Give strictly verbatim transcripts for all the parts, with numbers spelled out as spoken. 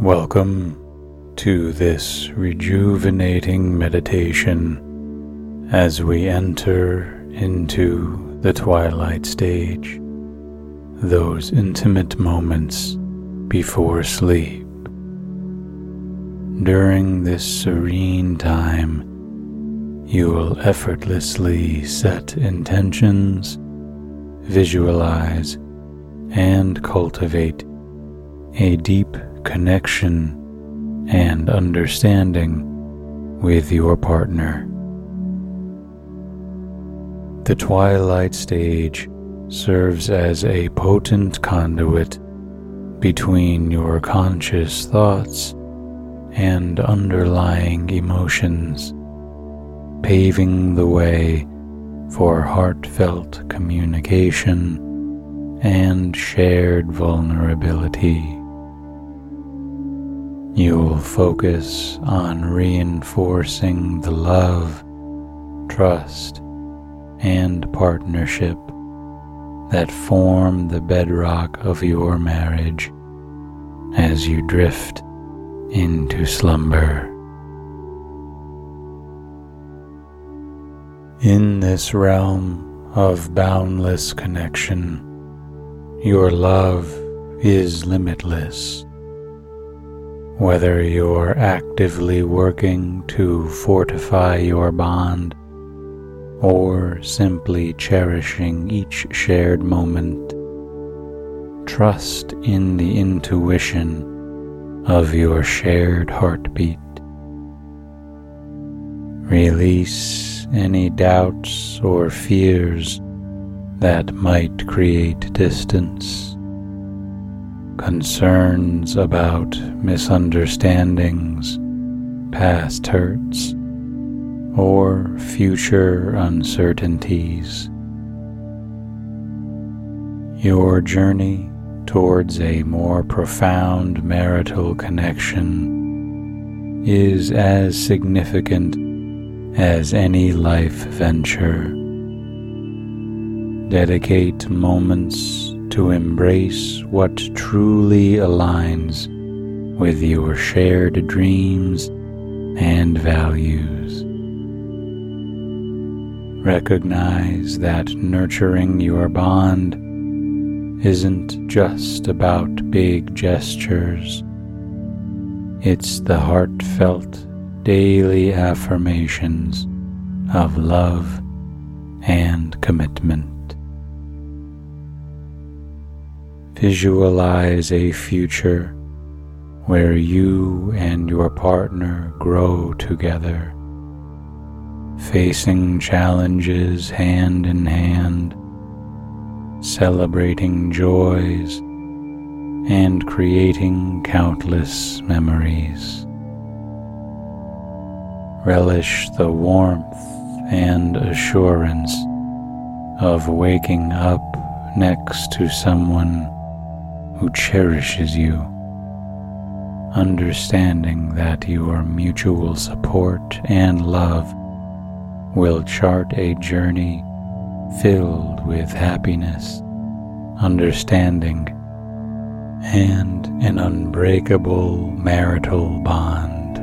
Welcome to this rejuvenating meditation as we enter into the twilight stage, those intimate moments before sleep. During this serene time, you will effortlessly set intentions, visualize, and cultivate a deep connection and understanding with your partner. The twilight stage serves as a potent conduit between your conscious thoughts and underlying emotions, paving the way for heartfelt communication and shared vulnerability. You'll focus on reinforcing the love, trust, and partnership that form the bedrock of your marriage as you drift into slumber. In this realm of boundless connection, your love is limitless. Whether you're actively working to fortify your bond or simply cherishing each shared moment, trust in the intuition of your shared heartbeat. Release any doubts or fears that might create distance. Concerns about misunderstandings, past hurts, or future uncertainties. Your journey towards a more profound marital connection is as significant as any life venture. Dedicate moments to embrace what truly aligns with your shared dreams and values. Recognize that nurturing your bond isn't just about big gestures. It's the heartfelt daily affirmations of love and commitment. Visualize a future where you and your partner grow together, facing challenges hand in hand, celebrating joys, and creating countless memories. Relish the warmth and assurance of waking up next to someone who cherishes you, understanding that your mutual support and love will chart a journey filled with happiness, understanding, and an unbreakable marital bond.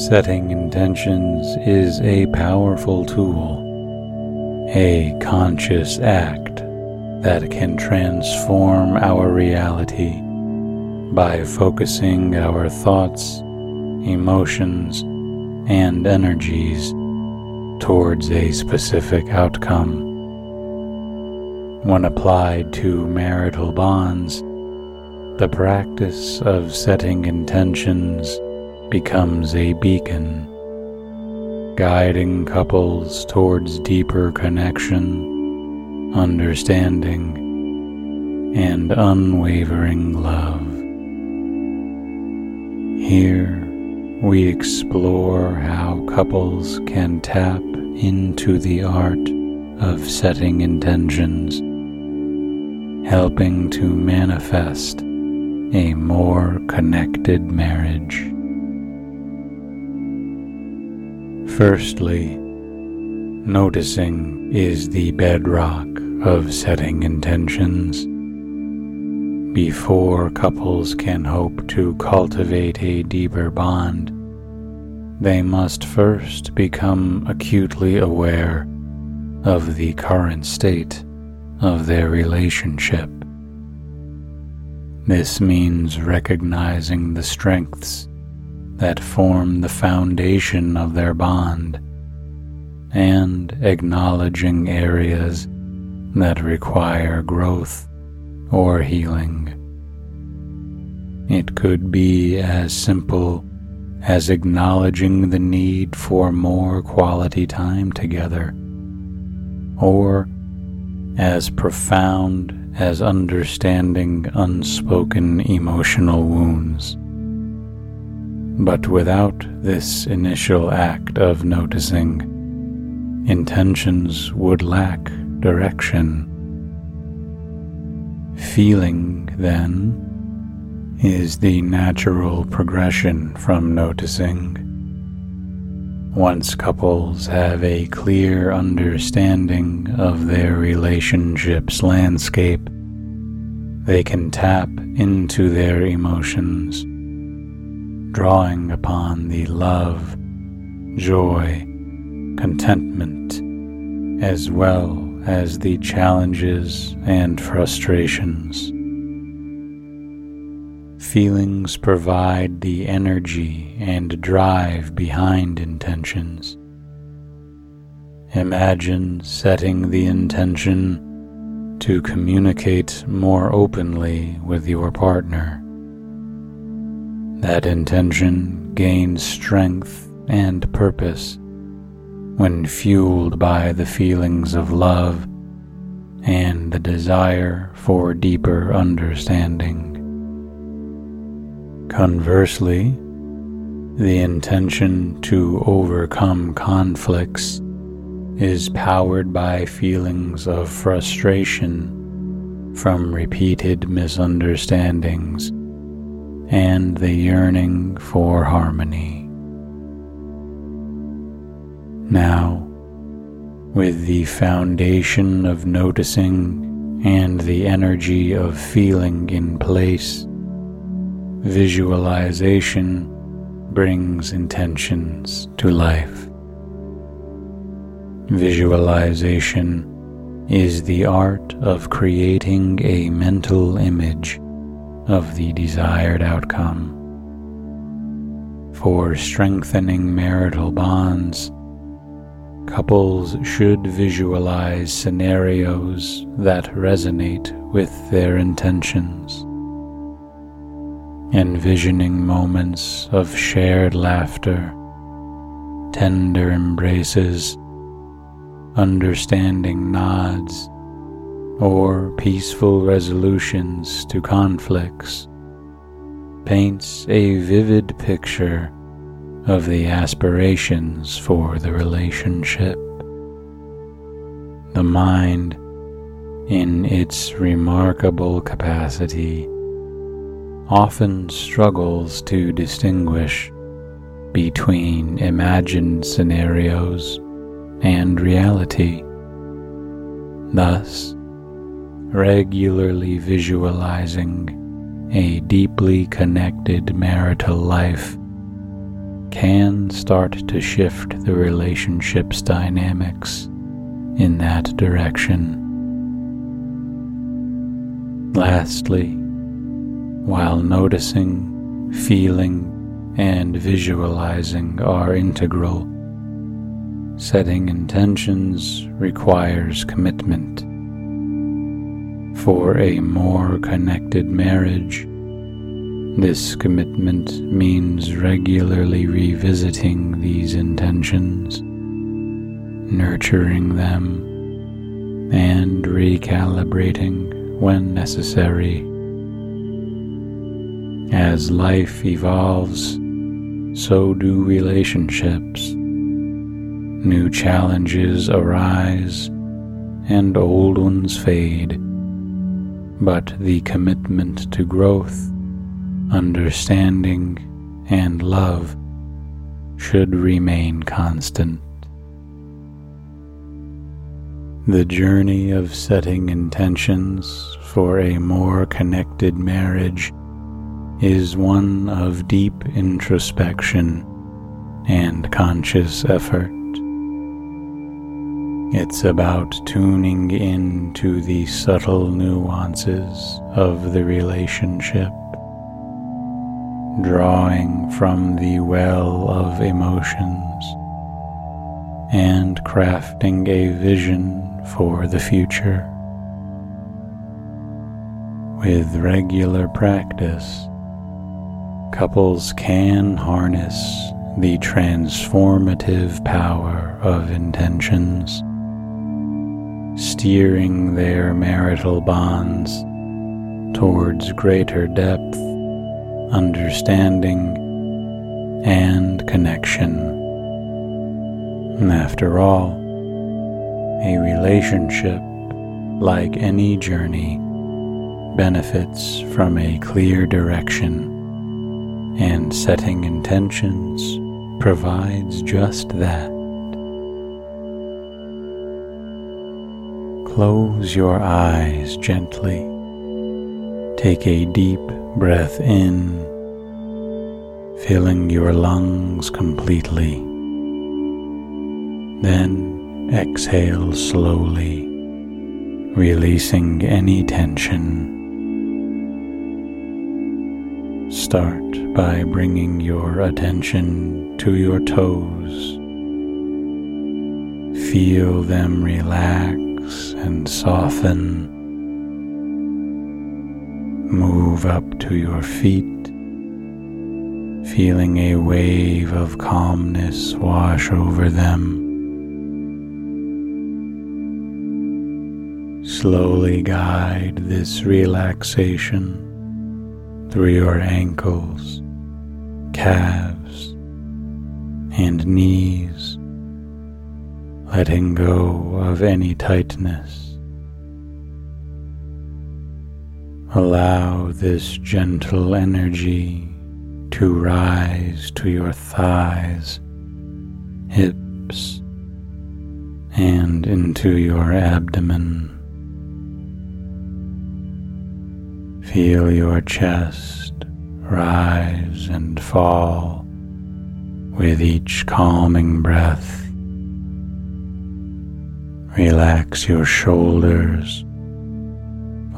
Setting intentions is a powerful tool, a conscious act that can transform our reality by focusing our thoughts, emotions, and energies towards a specific outcome. When applied to marital bonds, the practice of setting intentions becomes a beacon, guiding couples towards deeper connection, understanding, and unwavering love. Here we explore how couples can tap into the art of setting intentions, helping to manifest a more connected marriage. Firstly, noticing is the bedrock of setting intentions. Before couples can hope to cultivate a deeper bond, they must first become acutely aware of the current state of their relationship. This means recognizing the strengths that form the foundation of their bond and acknowledging areas that require growth or healing. It could be as simple as acknowledging the need for more quality time together, or as profound as understanding unspoken emotional wounds. But without this initial act of noticing, intentions would lack direction. Feeling, then, is the natural progression from noticing. Once couples have a clear understanding of their relationship's landscape, they can tap into their emotions, drawing upon the love, joy, contentment, as well as the challenges and frustrations. Feelings provide the energy and drive behind intentions. Imagine setting the intention to communicate more openly with your partner. That intention gains strength and purpose when fueled by the feelings of love and the desire for deeper understanding. Conversely, the intention to overcome conflicts is powered by feelings of frustration from repeated misunderstandings and the yearning for harmony. Now, with the foundation of noticing and the energy of feeling in place, visualization brings intentions to life. Visualization is the art of creating a mental image of the desired outcome. For strengthening marital bonds, couples should visualize scenarios that resonate with their intentions. Envisioning moments of shared laughter, tender embraces, understanding nods, or peaceful resolutions to conflicts paints a vivid picture of the aspirations for the relationship. The mind, in its remarkable capacity, often struggles to distinguish between imagined scenarios and reality. Thus, regularly visualizing a deeply connected marital life can start to shift the relationship's dynamics in that direction. Lastly, while noticing, feeling, and visualizing are integral, setting intentions requires commitment. For a more connected marriage, this commitment means regularly revisiting these intentions, nurturing them, and recalibrating when necessary. As life evolves, so do relationships. New challenges arise and old ones fade, but the commitment to growth, understanding, and love should remain constant. The journey of setting intentions for a more connected marriage is one of deep introspection and conscious effort. It's about tuning in to the subtle nuances of the relationship, drawing from the well of emotions, and crafting a vision for the future. With regular practice, couples can harness the transformative power of intentions, steering their marital bonds towards greater depth, understanding, and connection. After all, a relationship, like any journey, benefits from a clear direction, and setting intentions provides just that. Close your eyes gently. Take a deep breath in, filling your lungs completely. Then exhale slowly, releasing any tension. Start by bringing your attention to your toes. Feel them relax and soften. Move up to your feet, feeling a wave of calmness wash over them. Slowly guide this relaxation through your ankles, calves, and knees, letting go of any tightness. Allow this gentle energy to rise to your thighs, hips, and into your abdomen. Feel your chest rise and fall with each calming breath. Relax your shoulders,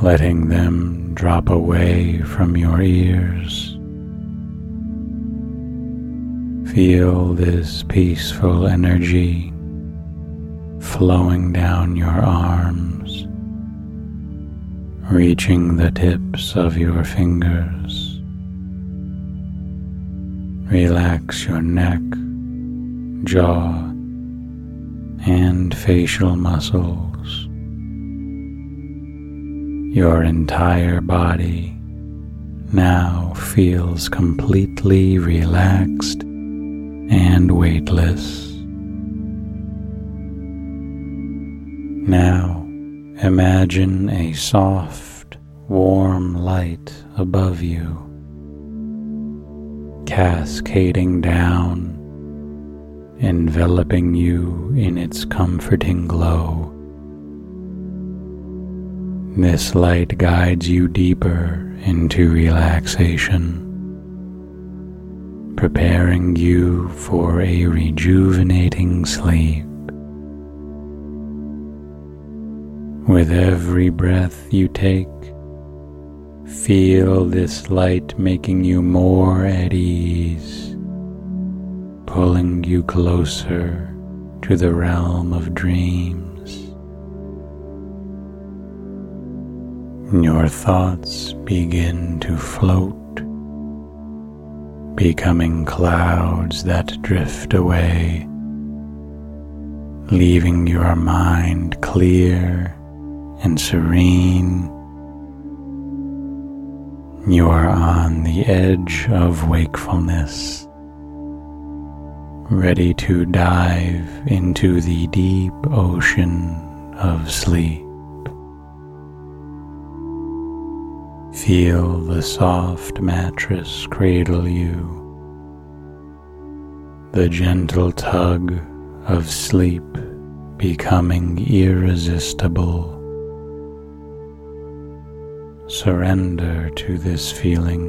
letting them drop away from your ears. Feel this peaceful energy flowing down your arms, reaching the tips of your fingers. Relax your neck, jaw, and facial muscles. Your entire body now feels completely relaxed and weightless. Now, imagine a soft, warm light above you, cascading down, enveloping you in its comforting glow. This light guides you deeper into relaxation, preparing you for a rejuvenating sleep. With every breath you take, feel this light making you more at ease, pulling you closer to the realm of dreams. Your thoughts begin to float, becoming clouds that drift away, leaving your mind clear and serene. You are on the edge of wakefulness, ready to dive into the deep ocean of sleep. Feel the soft mattress cradle you, the gentle tug of sleep becoming irresistible. Surrender to this feeling,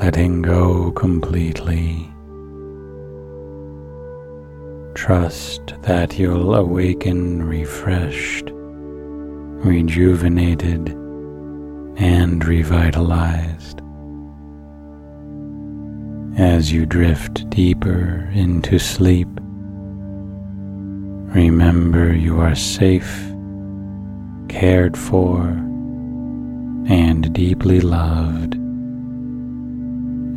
letting go completely. Trust that you'll awaken refreshed, rejuvenated, and revitalized as you drift deeper into sleep. Remember you are safe, cared for, and deeply loved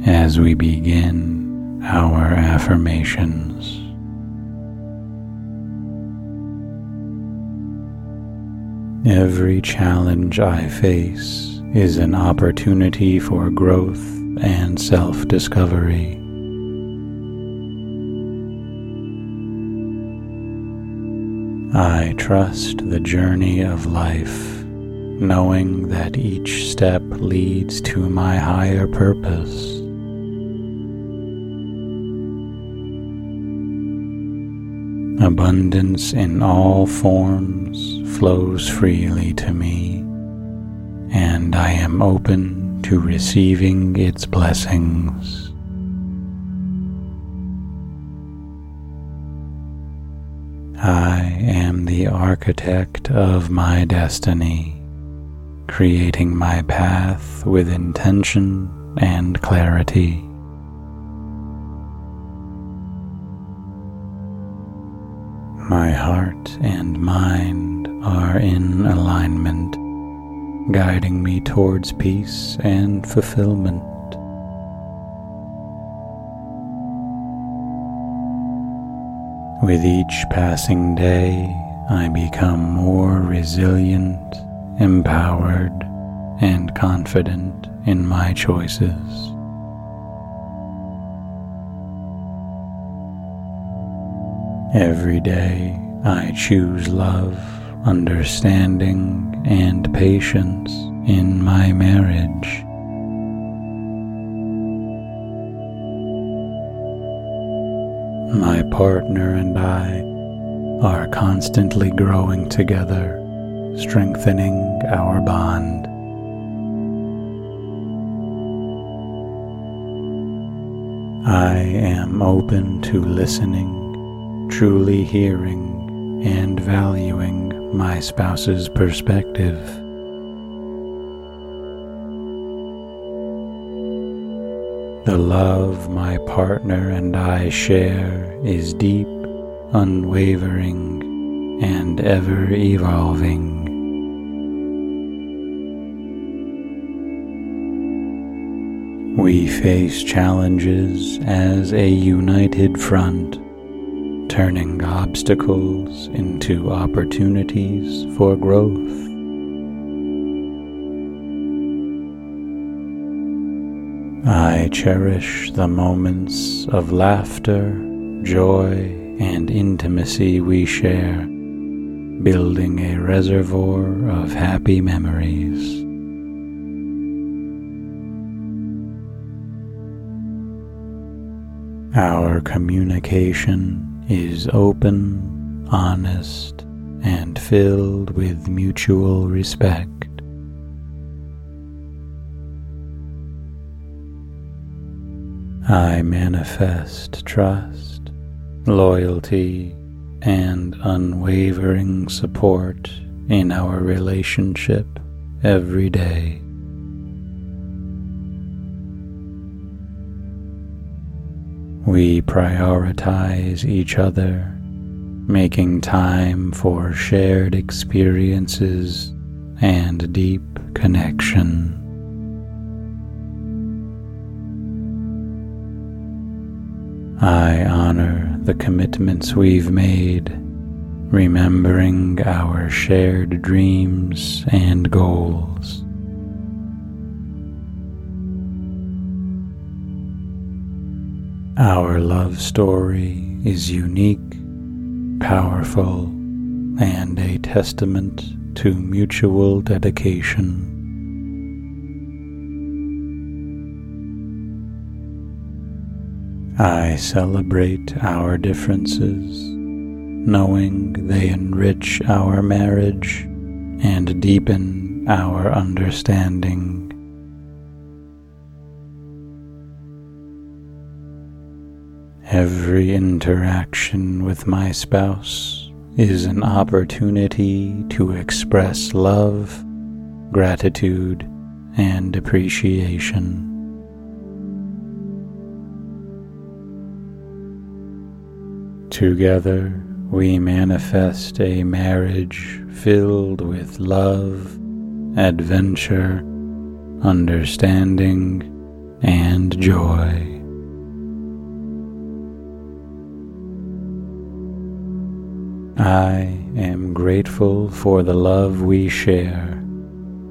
as we begin our affirmations. Every challenge I face is an opportunity for growth and self-discovery. I trust the journey of life, knowing that each step leads to my higher purpose. Abundance in all forms flows freely to me, and I am open to receiving its blessings. I am the architect of my destiny, creating my path with intention and clarity. My heart and mind are in alignment, guiding me towards peace and fulfillment. With each passing day, I become more resilient, empowered, and confident in my choices. Every day I choose love, understanding, and patience in my marriage. My partner and I are constantly growing together, strengthening our bond. I am open to listening, truly hearing and valuing my spouse's perspective. The love my partner and I share is deep, unwavering, and ever-evolving. We face challenges as a united front, turning obstacles into opportunities for growth. I cherish the moments of laughter, joy, and intimacy we share, building a reservoir of happy memories. Our communication is open, honest, and filled with mutual respect. I manifest trust, loyalty, and unwavering support in our relationship every day. We prioritize each other, making time for shared experiences and deep connection. I honor the commitments we've made, remembering our shared dreams and goals. Our love story is unique, powerful, and a testament to mutual dedication. I celebrate our differences, knowing they enrich our marriage and deepen our understanding. Every interaction with my spouse is an opportunity to express love, gratitude, and appreciation. Together, we manifest a marriage filled with love, adventure, understanding, and joy. I am grateful for the love we share,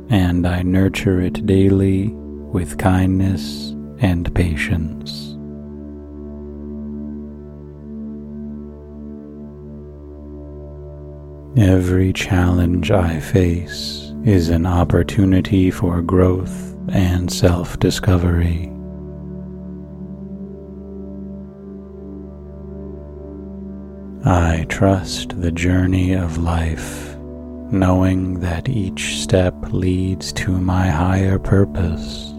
and I nurture it daily with kindness and patience. Every challenge I face is an opportunity for growth and self-discovery. I trust the journey of life, knowing that each step leads to my higher purpose.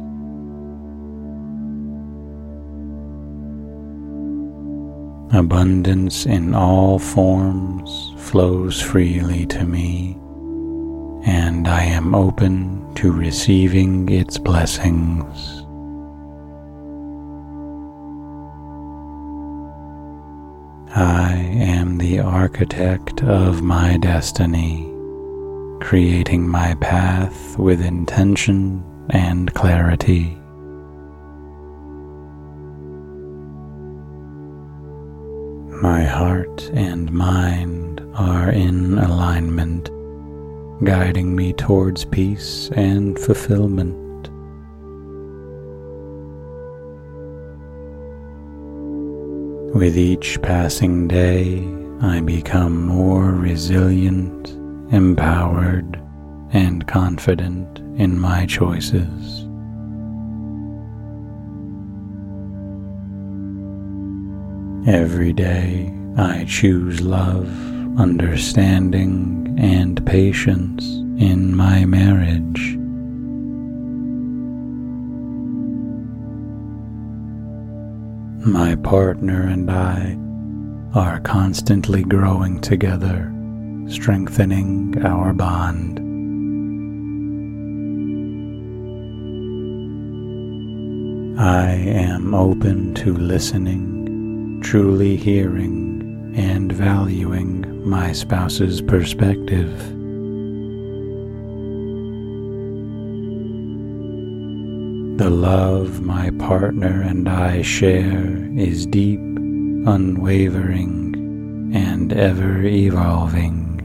Abundance in all forms flows freely to me, and I am open to receiving its blessings. I am the architect of my destiny, creating my path with intention and clarity. My heart and mind are in alignment, guiding me towards peace and fulfillment. With each passing day, I become more resilient, empowered, and confident in my choices. Every day, I choose love, understanding, and patience in my marriage. My partner and I are constantly growing together, strengthening our bond. I am open to listening, truly hearing, and valuing my spouse's perspective. The love my partner and I share is deep, unwavering, and ever-evolving.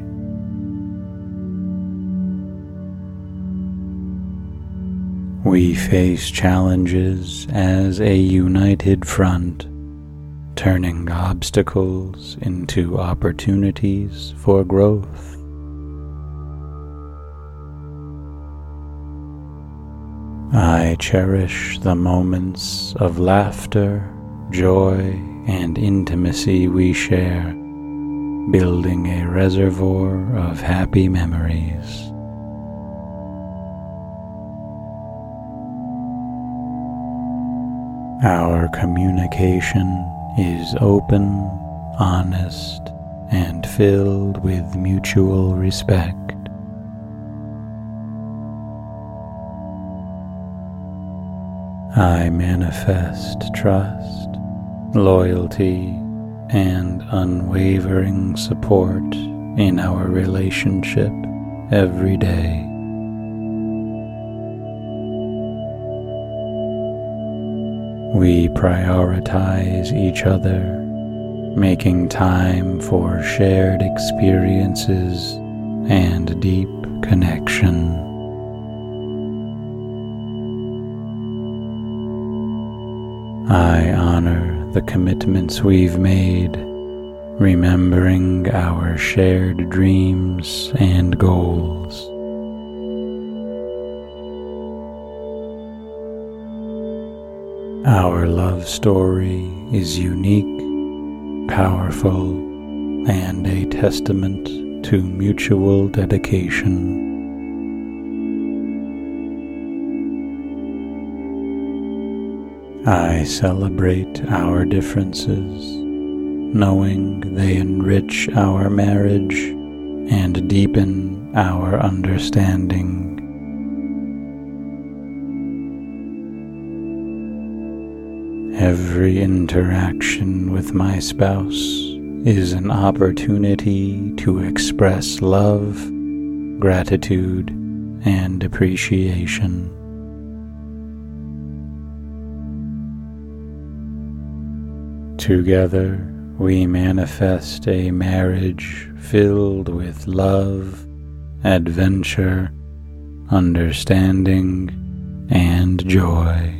We face challenges as a united front, turning obstacles into opportunities for growth. I cherish the moments of laughter, joy, and intimacy we share, building a reservoir of happy memories. Our communication is open, honest, and filled with mutual respect. I manifest trust, loyalty, and unwavering support in our relationship every day. We prioritize each other, making time for shared experiences and deep connection. I honor the commitments we've made, remembering our shared dreams and goals. Our love story is unique, powerful, and a testament to mutual dedication. I celebrate our differences, knowing they enrich our marriage and deepen our understanding. Every interaction with my spouse is an opportunity to express love, gratitude, and appreciation. Together, we manifest a marriage filled with love, adventure, understanding, and joy.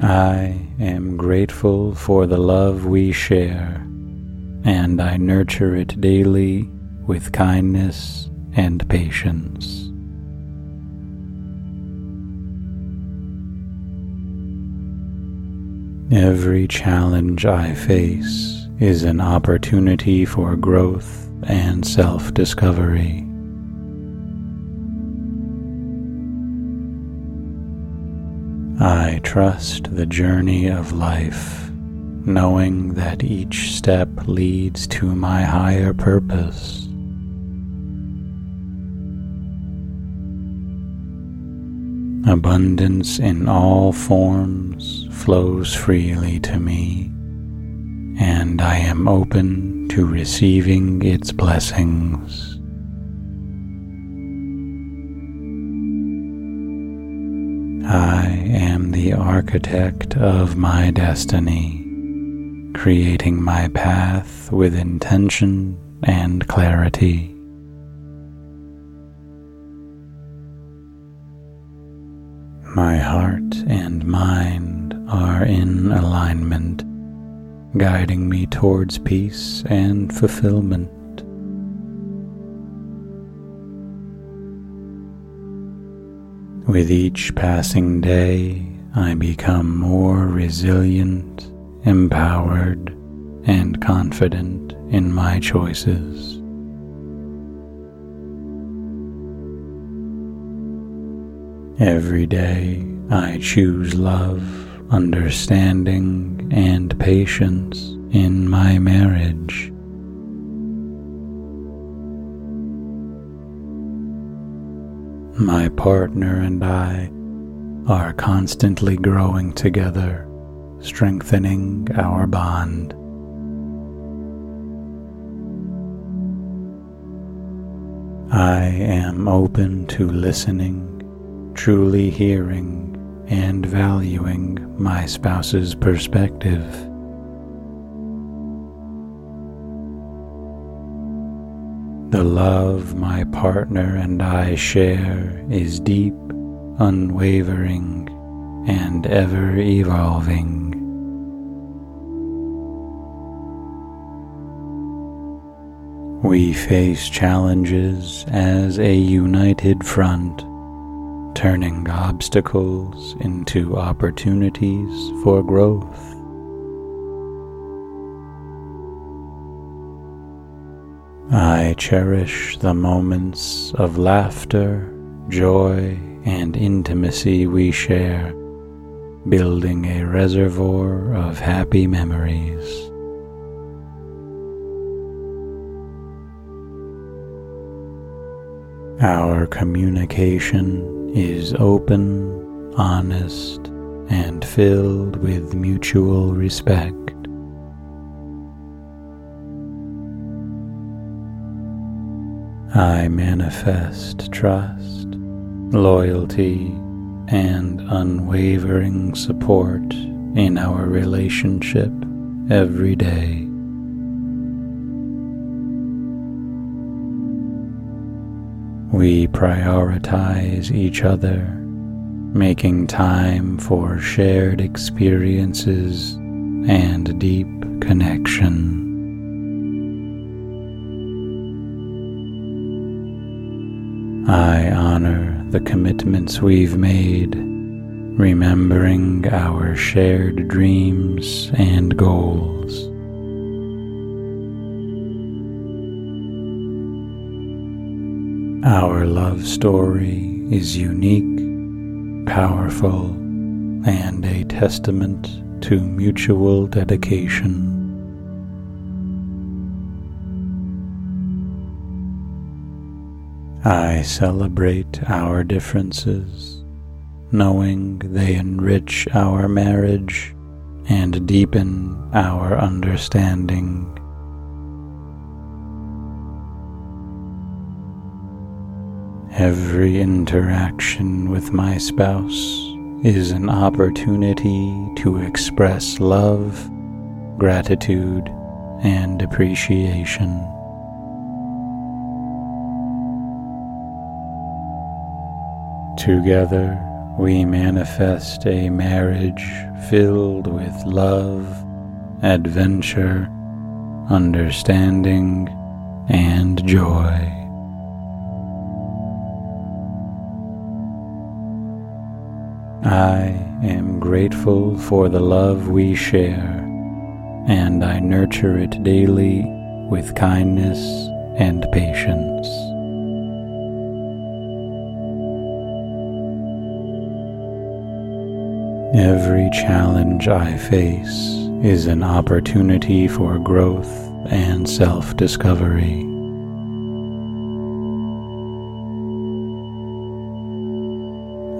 I am grateful for the love we share, and I nurture it daily with kindness and patience. Every challenge I face is an opportunity for growth and self-discovery. I trust the journey of life, knowing that each step leads to my higher purpose. Abundance in all forms flows freely to me, and I am open to receiving its blessings. I am the architect of my destiny, creating my path with intention and clarity. My heart and mind are in alignment, guiding me towards peace and fulfillment. With each passing day, I become more resilient, empowered, and confident in my choices. Every day, I choose love, understanding, and patience in my marriage. My partner and I are constantly growing together, strengthening our bond. I am open to listening, truly hearing and valuing my spouse's perspective. The love my partner and I share is deep, unwavering, and ever-evolving. We face challenges as a united front, turning obstacles into opportunities for growth. I cherish the moments of laughter, joy, and intimacy we share, building a reservoir of happy memories. Our communication is open, honest, and filled with mutual respect. I manifest trust, loyalty, and unwavering support in our relationship every day. We prioritize each other, making time for shared experiences and deep connection. I honor the commitments we've made, remembering our shared dreams and goals. Our love story is unique, powerful, and a testament to mutual dedication. I celebrate our differences, knowing they enrich our marriage and deepen our understanding. Every interaction with my spouse is an opportunity to express love, gratitude, and appreciation. Together, we manifest a marriage filled with love, adventure, understanding, and joy. I am grateful for the love we share, and I nurture it daily with kindness and patience. Every challenge I face is an opportunity for growth and self-discovery.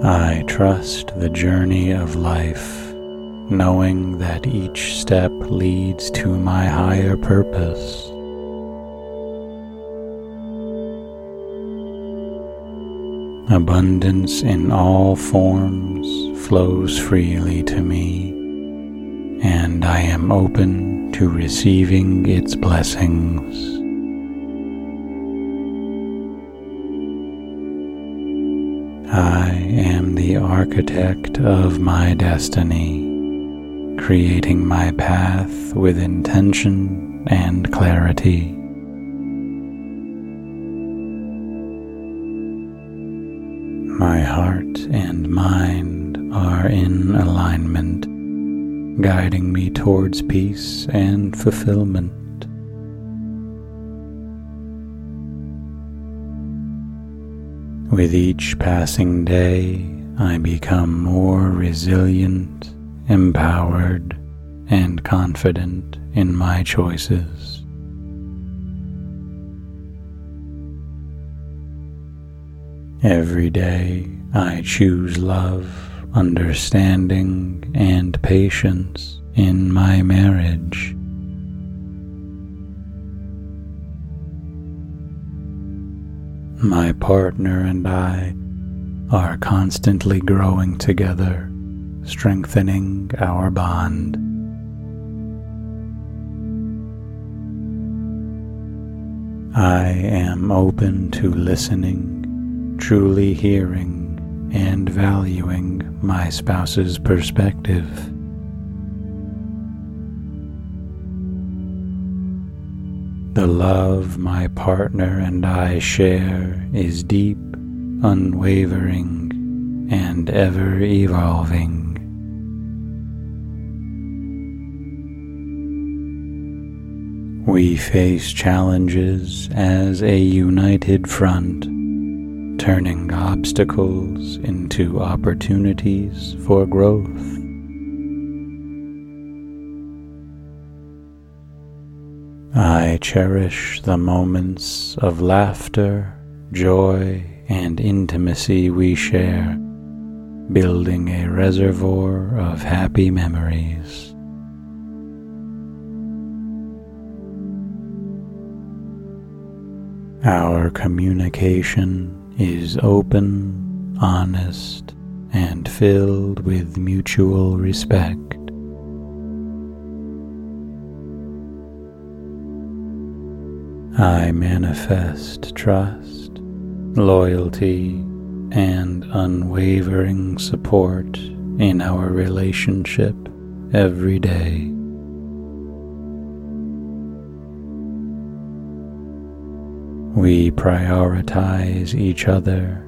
I trust the journey of life, knowing that each step leads to my higher purpose. Abundance in all forms flows freely to me, and I am open to receiving its blessings. I am the architect of my destiny, creating my path with intention and clarity. My heart and mind are in alignment, guiding me towards peace and fulfillment. With each passing day, I become more resilient, empowered, and confident in my choices. Every day, I choose love, understanding, and patience in my marriage. My partner and I are constantly growing together, strengthening our bond. I am open to listening, truly hearing and valuing my spouse's perspective. The love my partner and I share is deep, unwavering, and ever-evolving. We face challenges as a united front, turning obstacles into opportunities for growth. I cherish the moments of laughter, joy, and intimacy we share, building a reservoir of happy memories. Our communication is open, honest, and filled with mutual respect. I manifest trust, loyalty, and unwavering support in our relationship every day. We prioritize each other,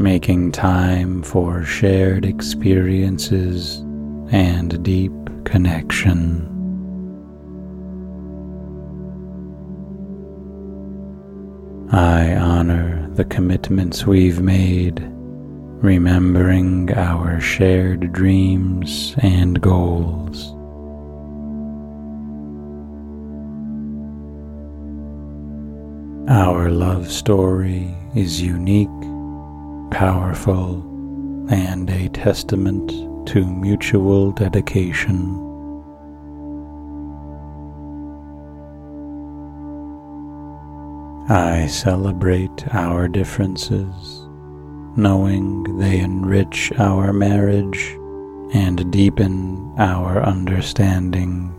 making time for shared experiences and deep connection. I honor the commitments we've made, remembering our shared dreams and goals. Our love story is unique, powerful, and a testament to mutual dedication. I celebrate our differences, knowing they enrich our marriage and deepen our understanding.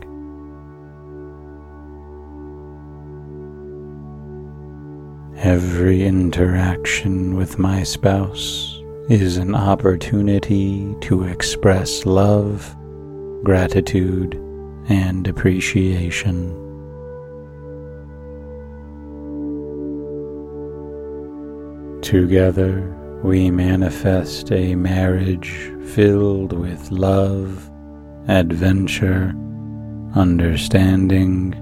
Every interaction with my spouse is an opportunity to express love, gratitude, and appreciation. Together, we manifest a marriage filled with love, adventure, understanding,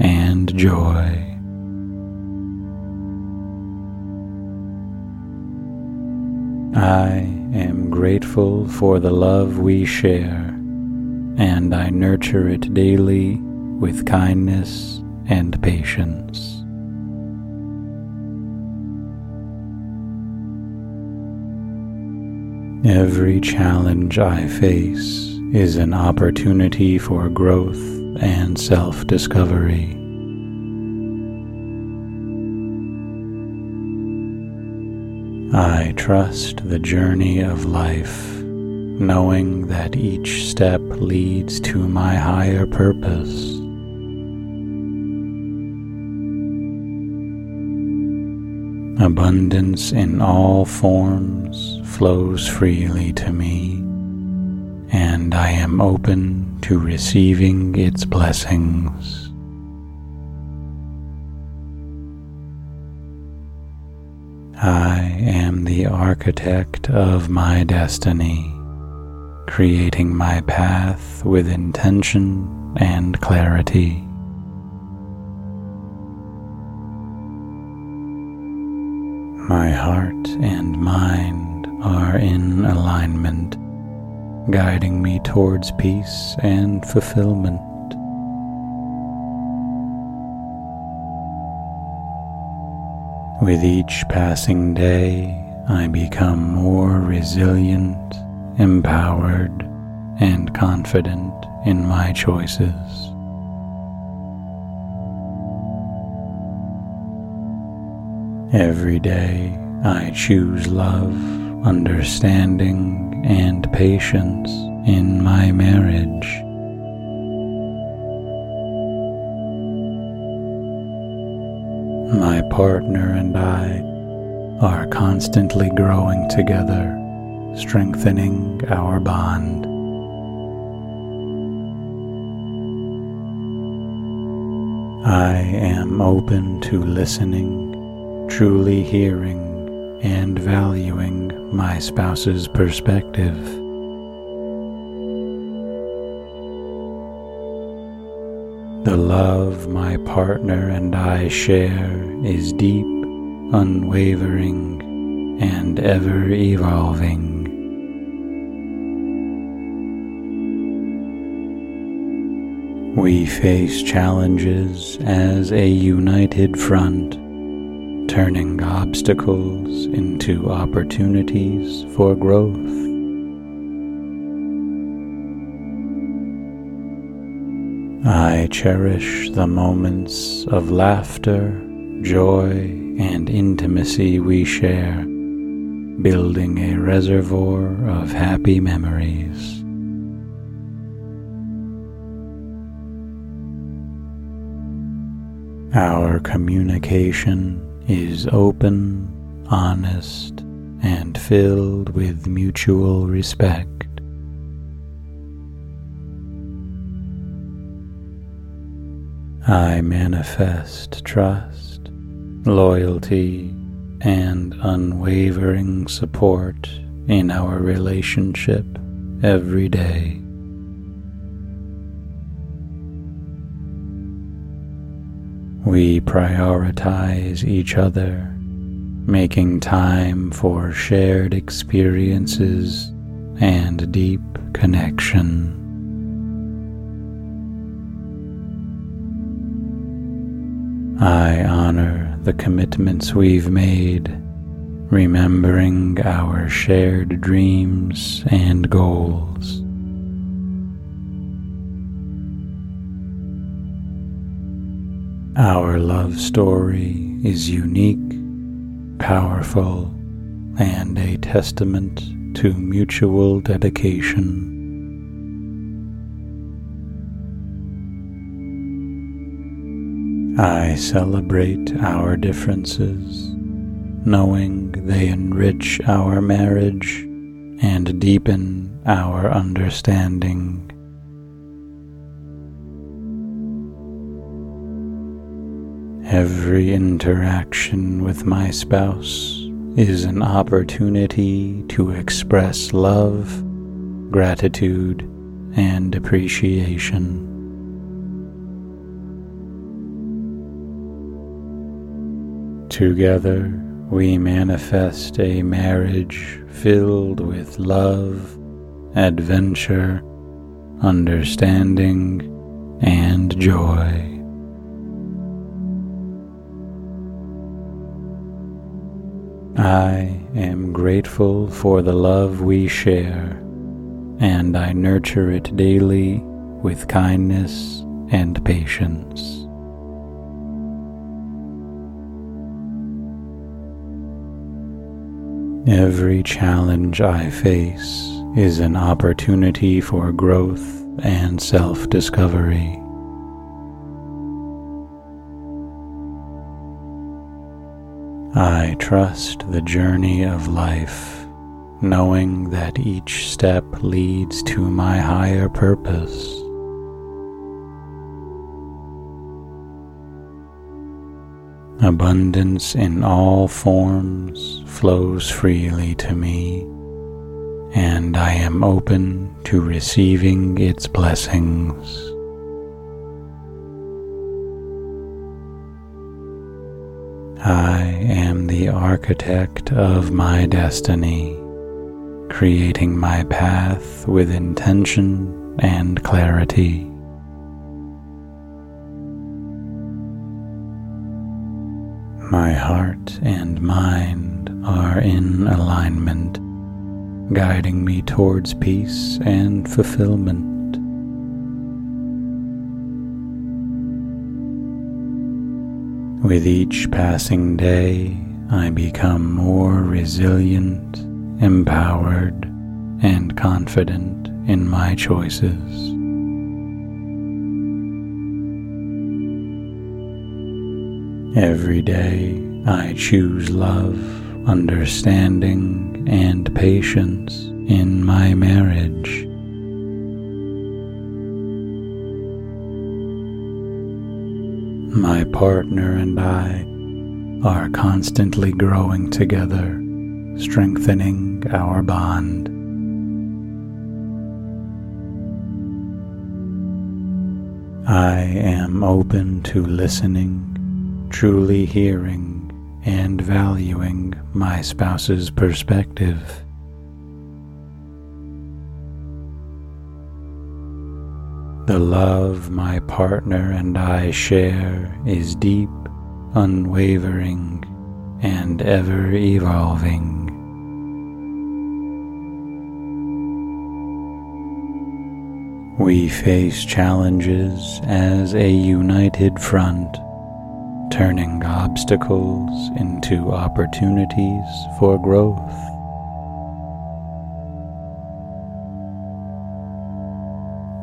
and joy. I am grateful for the love we share, and I nurture it daily with kindness and patience. Every challenge I face is an opportunity for growth and self-discovery. I trust the journey of life, knowing that each step leads to my higher purpose. Abundance in all forms flows freely to me, and I am open to receiving its blessings. I am the architect of my destiny, creating my path with intention and clarity. My heart and mind are in alignment, guiding me towards peace and fulfillment. With each passing day, I become more resilient, empowered, and confident in my choices. Every day, I choose love, understanding, and patience in my marriage. My partner and I are constantly growing together, strengthening our bond. I am open to listening, truly hearing and valuing my spouse's perspective. The love my partner and I share is deep, unwavering, and ever-evolving. We face challenges as a united front, turning obstacles into opportunities for growth. I cherish the moments of laughter, joy, and intimacy we share, building a reservoir of happy memories. Our communication is open, honest, and filled with mutual respect. I manifest trust, loyalty, and unwavering support in our relationship every day. We prioritize each other, making time for shared experiences and deep connection. I honor the commitments we've made, remembering our shared dreams and goals. Our love story is unique, powerful, and a testament to mutual dedication. I celebrate our differences, knowing they enrich our marriage and deepen our understanding. Every interaction with my spouse is an opportunity to express love, gratitude, and appreciation. Together, we manifest a marriage filled with love, adventure, understanding, and joy. I am grateful for the love we share, and I nurture it daily with kindness and patience. Every challenge I face is an opportunity for growth and self-discovery. I trust the journey of life, knowing that each step leads to my higher purpose. Abundance in all forms flows freely to me, and I am open to receiving its blessings. I am the architect of my destiny, creating my path with intention and clarity. My heart and mind are in alignment, guiding me towards peace and fulfillment. With each passing day, I become more resilient, empowered, and confident in my choices. Every day, I choose love, understanding, and patience in my marriage. My partner and I are constantly growing together, strengthening our bond. I am open to listening, truly hearing, and valuing my spouse's perspective. The love my partner and I share is deep, unwavering, and ever-evolving. We face challenges as a united front, turning obstacles into opportunities for growth.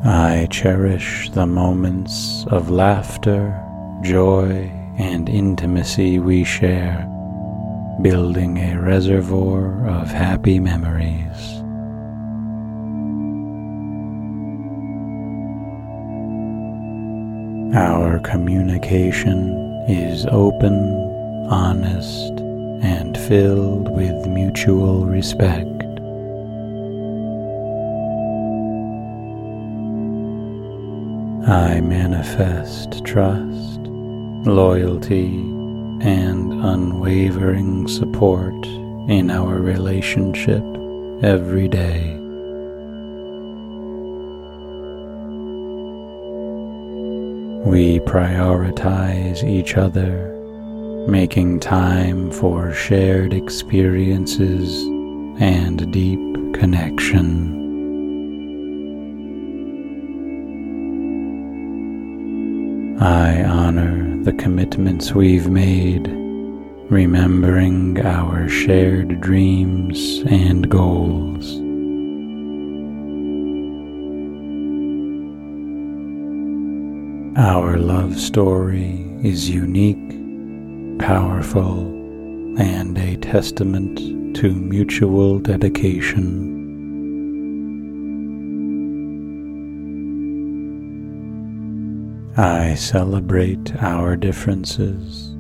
I cherish the moments of laughter, joy, and intimacy we share, building a reservoir of happy memories. Our communication is open, honest, and filled with mutual respect. I manifest trust, loyalty, and unwavering support in our relationship every day. We prioritize each other, making time for shared experiences and deep connection. I honor the commitments we've made, remembering our shared dreams and goals. Our love story is unique, powerful, and a testament to mutual dedication. I celebrate our differences,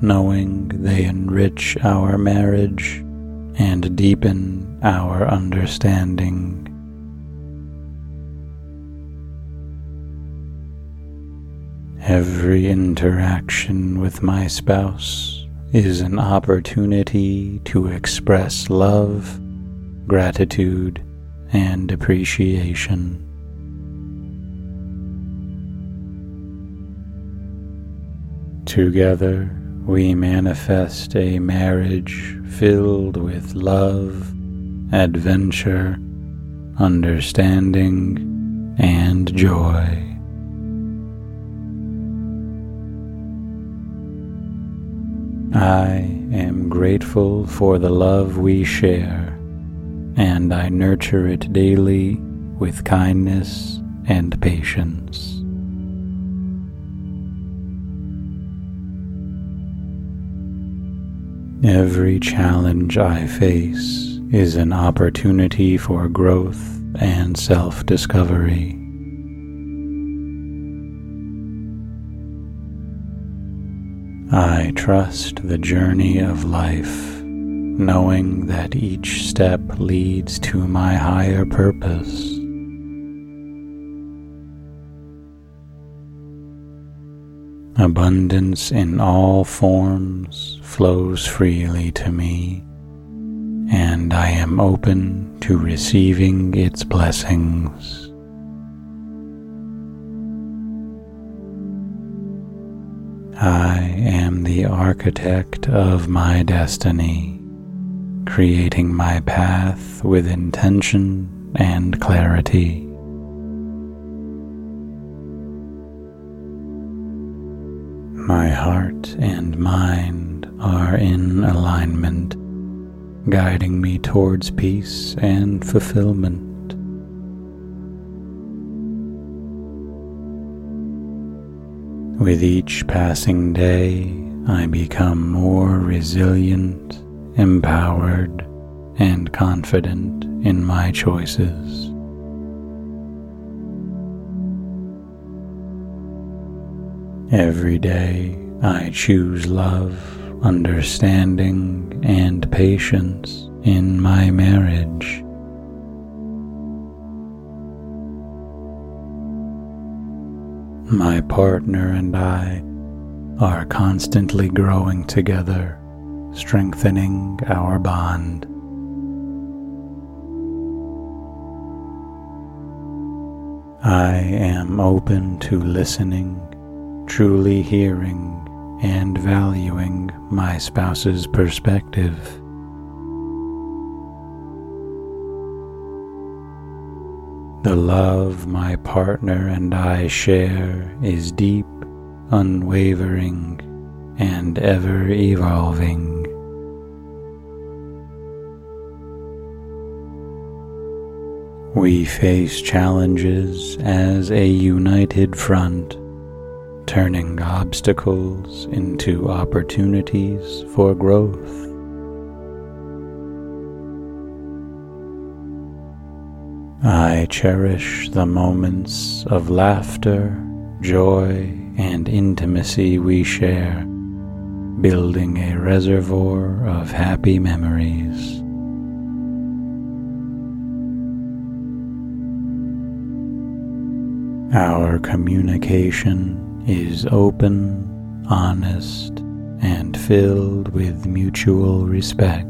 knowing they enrich our marriage and deepen our understanding. Every interaction with my spouse is an opportunity to express love, gratitude, and appreciation. Together, we manifest a marriage filled with love, adventure, understanding, and joy. I am grateful for the love we share, and I nurture it daily with kindness and patience. Every challenge I face is an opportunity for growth and self-discovery. I trust the journey of life, knowing that each step leads to my higher purpose. Abundance in all forms flows freely to me, and I am open to receiving its blessings. I am the architect of my destiny, creating my path with intention and clarity. My heart and mind are in alignment, guiding me towards peace and fulfillment. With each passing day, I become more resilient, empowered, and confident in my choices. Every day, I choose love, understanding, and patience in my marriage. My partner and I are constantly growing together, strengthening our bond. I am open to listening, truly hearing and valuing my spouse's perspective. The love my partner and I share is deep, unwavering, and ever-evolving. We face challenges as a united front, turning obstacles into opportunities for growth. I cherish the moments of laughter, joy, and intimacy we share, building a reservoir of happy memories. Our communication is open, honest, and filled with mutual respect.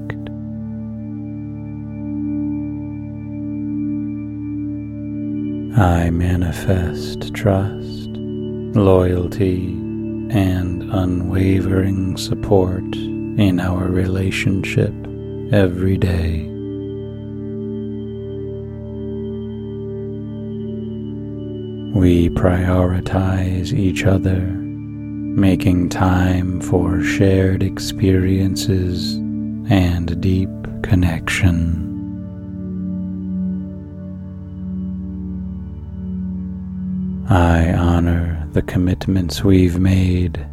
I manifest trust, loyalty, and unwavering support in our relationship every day. We prioritize each other, making time for shared experiences and deep connection. I honor the commitments we've made,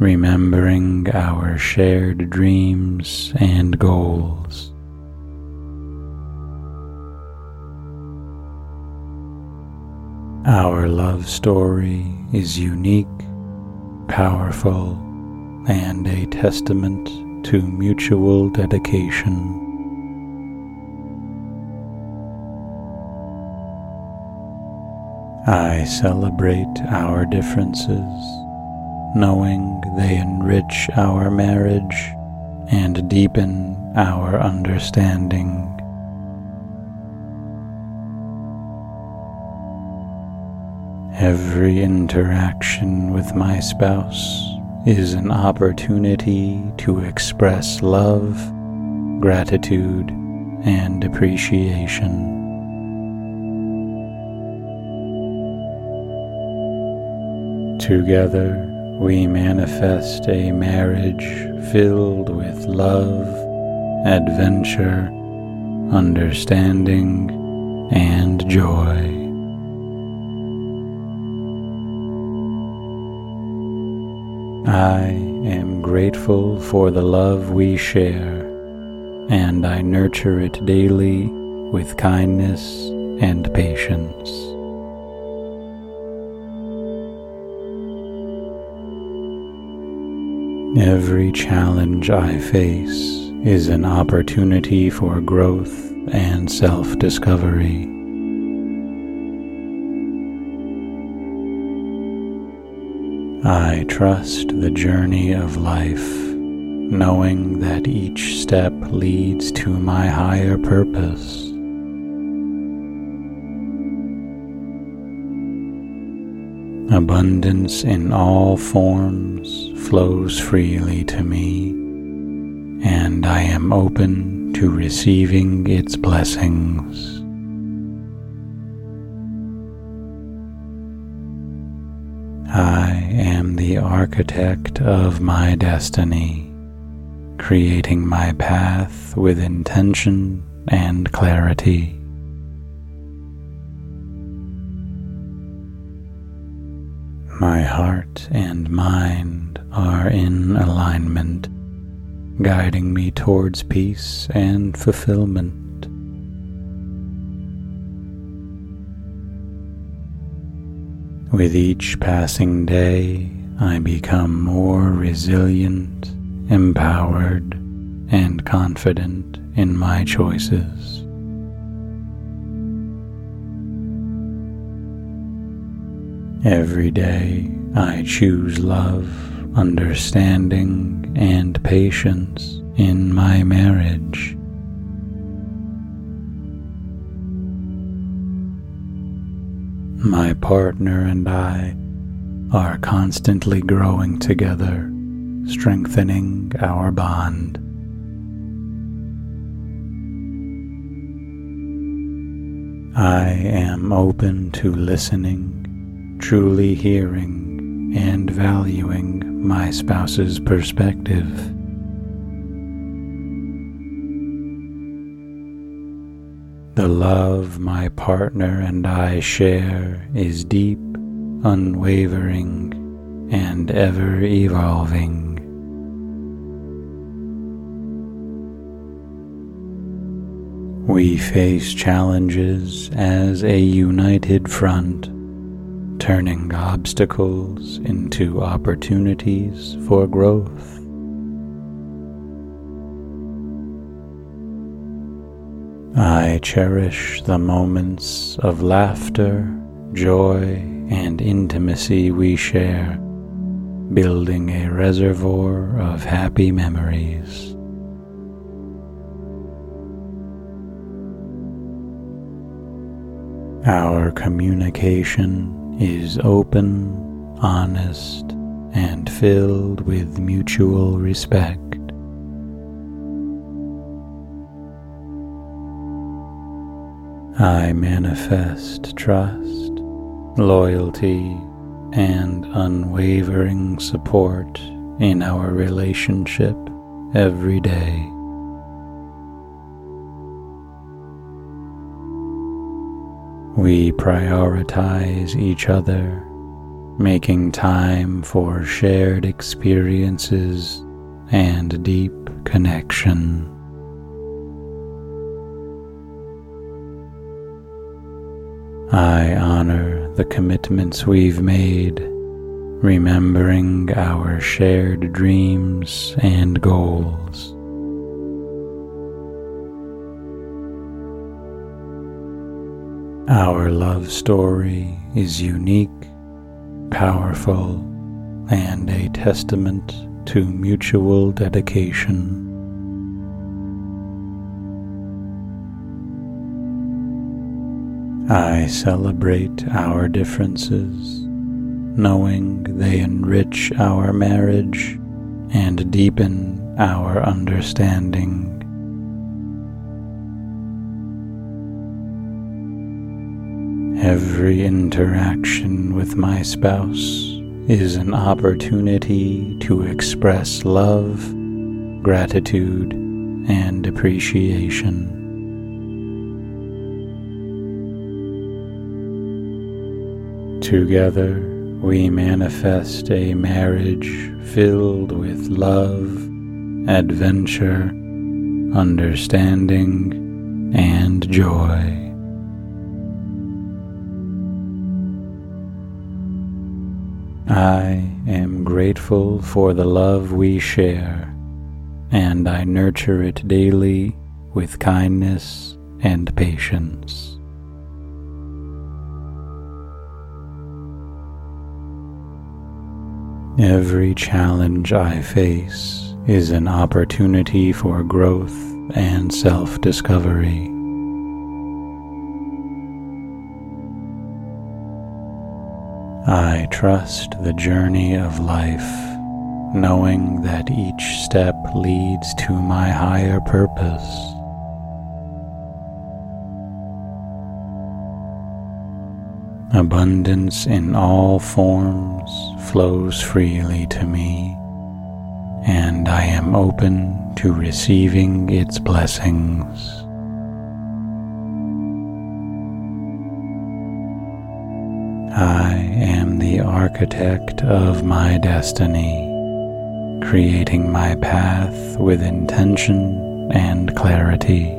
remembering our shared dreams and goals. Our love story is unique, powerful, and a testament to mutual dedication. I celebrate our differences, knowing they enrich our marriage and deepen our understanding. Every interaction with my spouse is an opportunity to express love, gratitude, and appreciation. Together, we manifest a marriage filled with love, adventure, understanding, and joy. I am grateful for the love we share, and I nurture it daily with kindness and patience. Every challenge I face is an opportunity for growth and self-discovery. I trust the journey of life, knowing that each step leads to my higher purpose. Abundance in all forms flows freely to me, and I am open to receiving its blessings. I am the architect of my destiny, creating my path with intention and clarity. My heart and mind are in alignment, guiding me towards peace and fulfillment. With each passing day, I become more resilient, empowered, and confident in my choices. Every day, I choose love, understanding, and patience in my marriage. My partner and I are constantly growing together, strengthening our bond. I am open to listening, truly hearing and valuing my spouse's perspective. The love my partner and I share is deep, unwavering, and ever-evolving. We face challenges as a united front, turning obstacles into opportunities for growth. I cherish the moments of laughter, joy, and intimacy we share, building a reservoir of happy memories. Our communication is open, honest, and filled with mutual respect. I manifest trust, loyalty, and unwavering support in our relationship every day. We prioritize each other, making time for shared experiences and deep connection. I honor the commitments we've made, remembering our shared dreams and goals. Our love story is unique, powerful, and a testament to mutual dedication. I celebrate our differences, knowing they enrich our marriage and deepen our understanding. Every interaction with my spouse is an opportunity to express love, gratitude, and appreciation. Together, we manifest a marriage filled with love, adventure, understanding, and joy. I am grateful for the love we share, and I nurture it daily with kindness and patience. Every challenge I face is an opportunity for growth and self-discovery. I trust the journey of life, knowing that each step leads to my higher purpose. Abundance in all forms flows freely to me, and I am open to receiving its blessings. I am the architect of my destiny, creating my path with intention and clarity.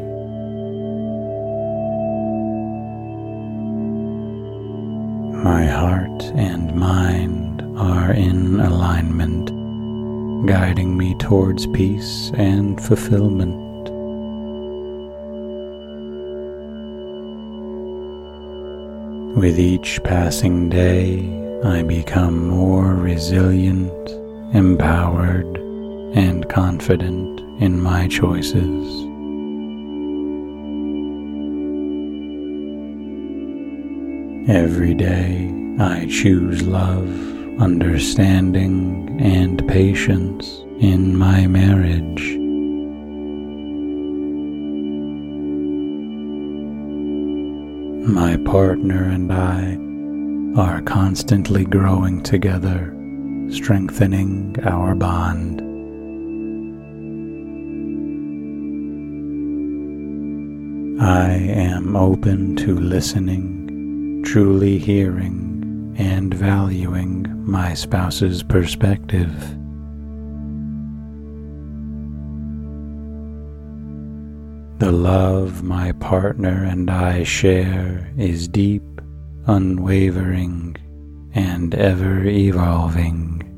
My heart and mind are in alignment, guiding me towards peace and fulfillment. With each passing day, I become more resilient, empowered, and confident in my choices. Every day, I choose love, understanding, and patience in my marriage. My partner and I are constantly growing together, strengthening our bond. I am open to listening, truly hearing, and valuing my spouse's perspective. The love my partner and I share is deep, unwavering, and ever-evolving.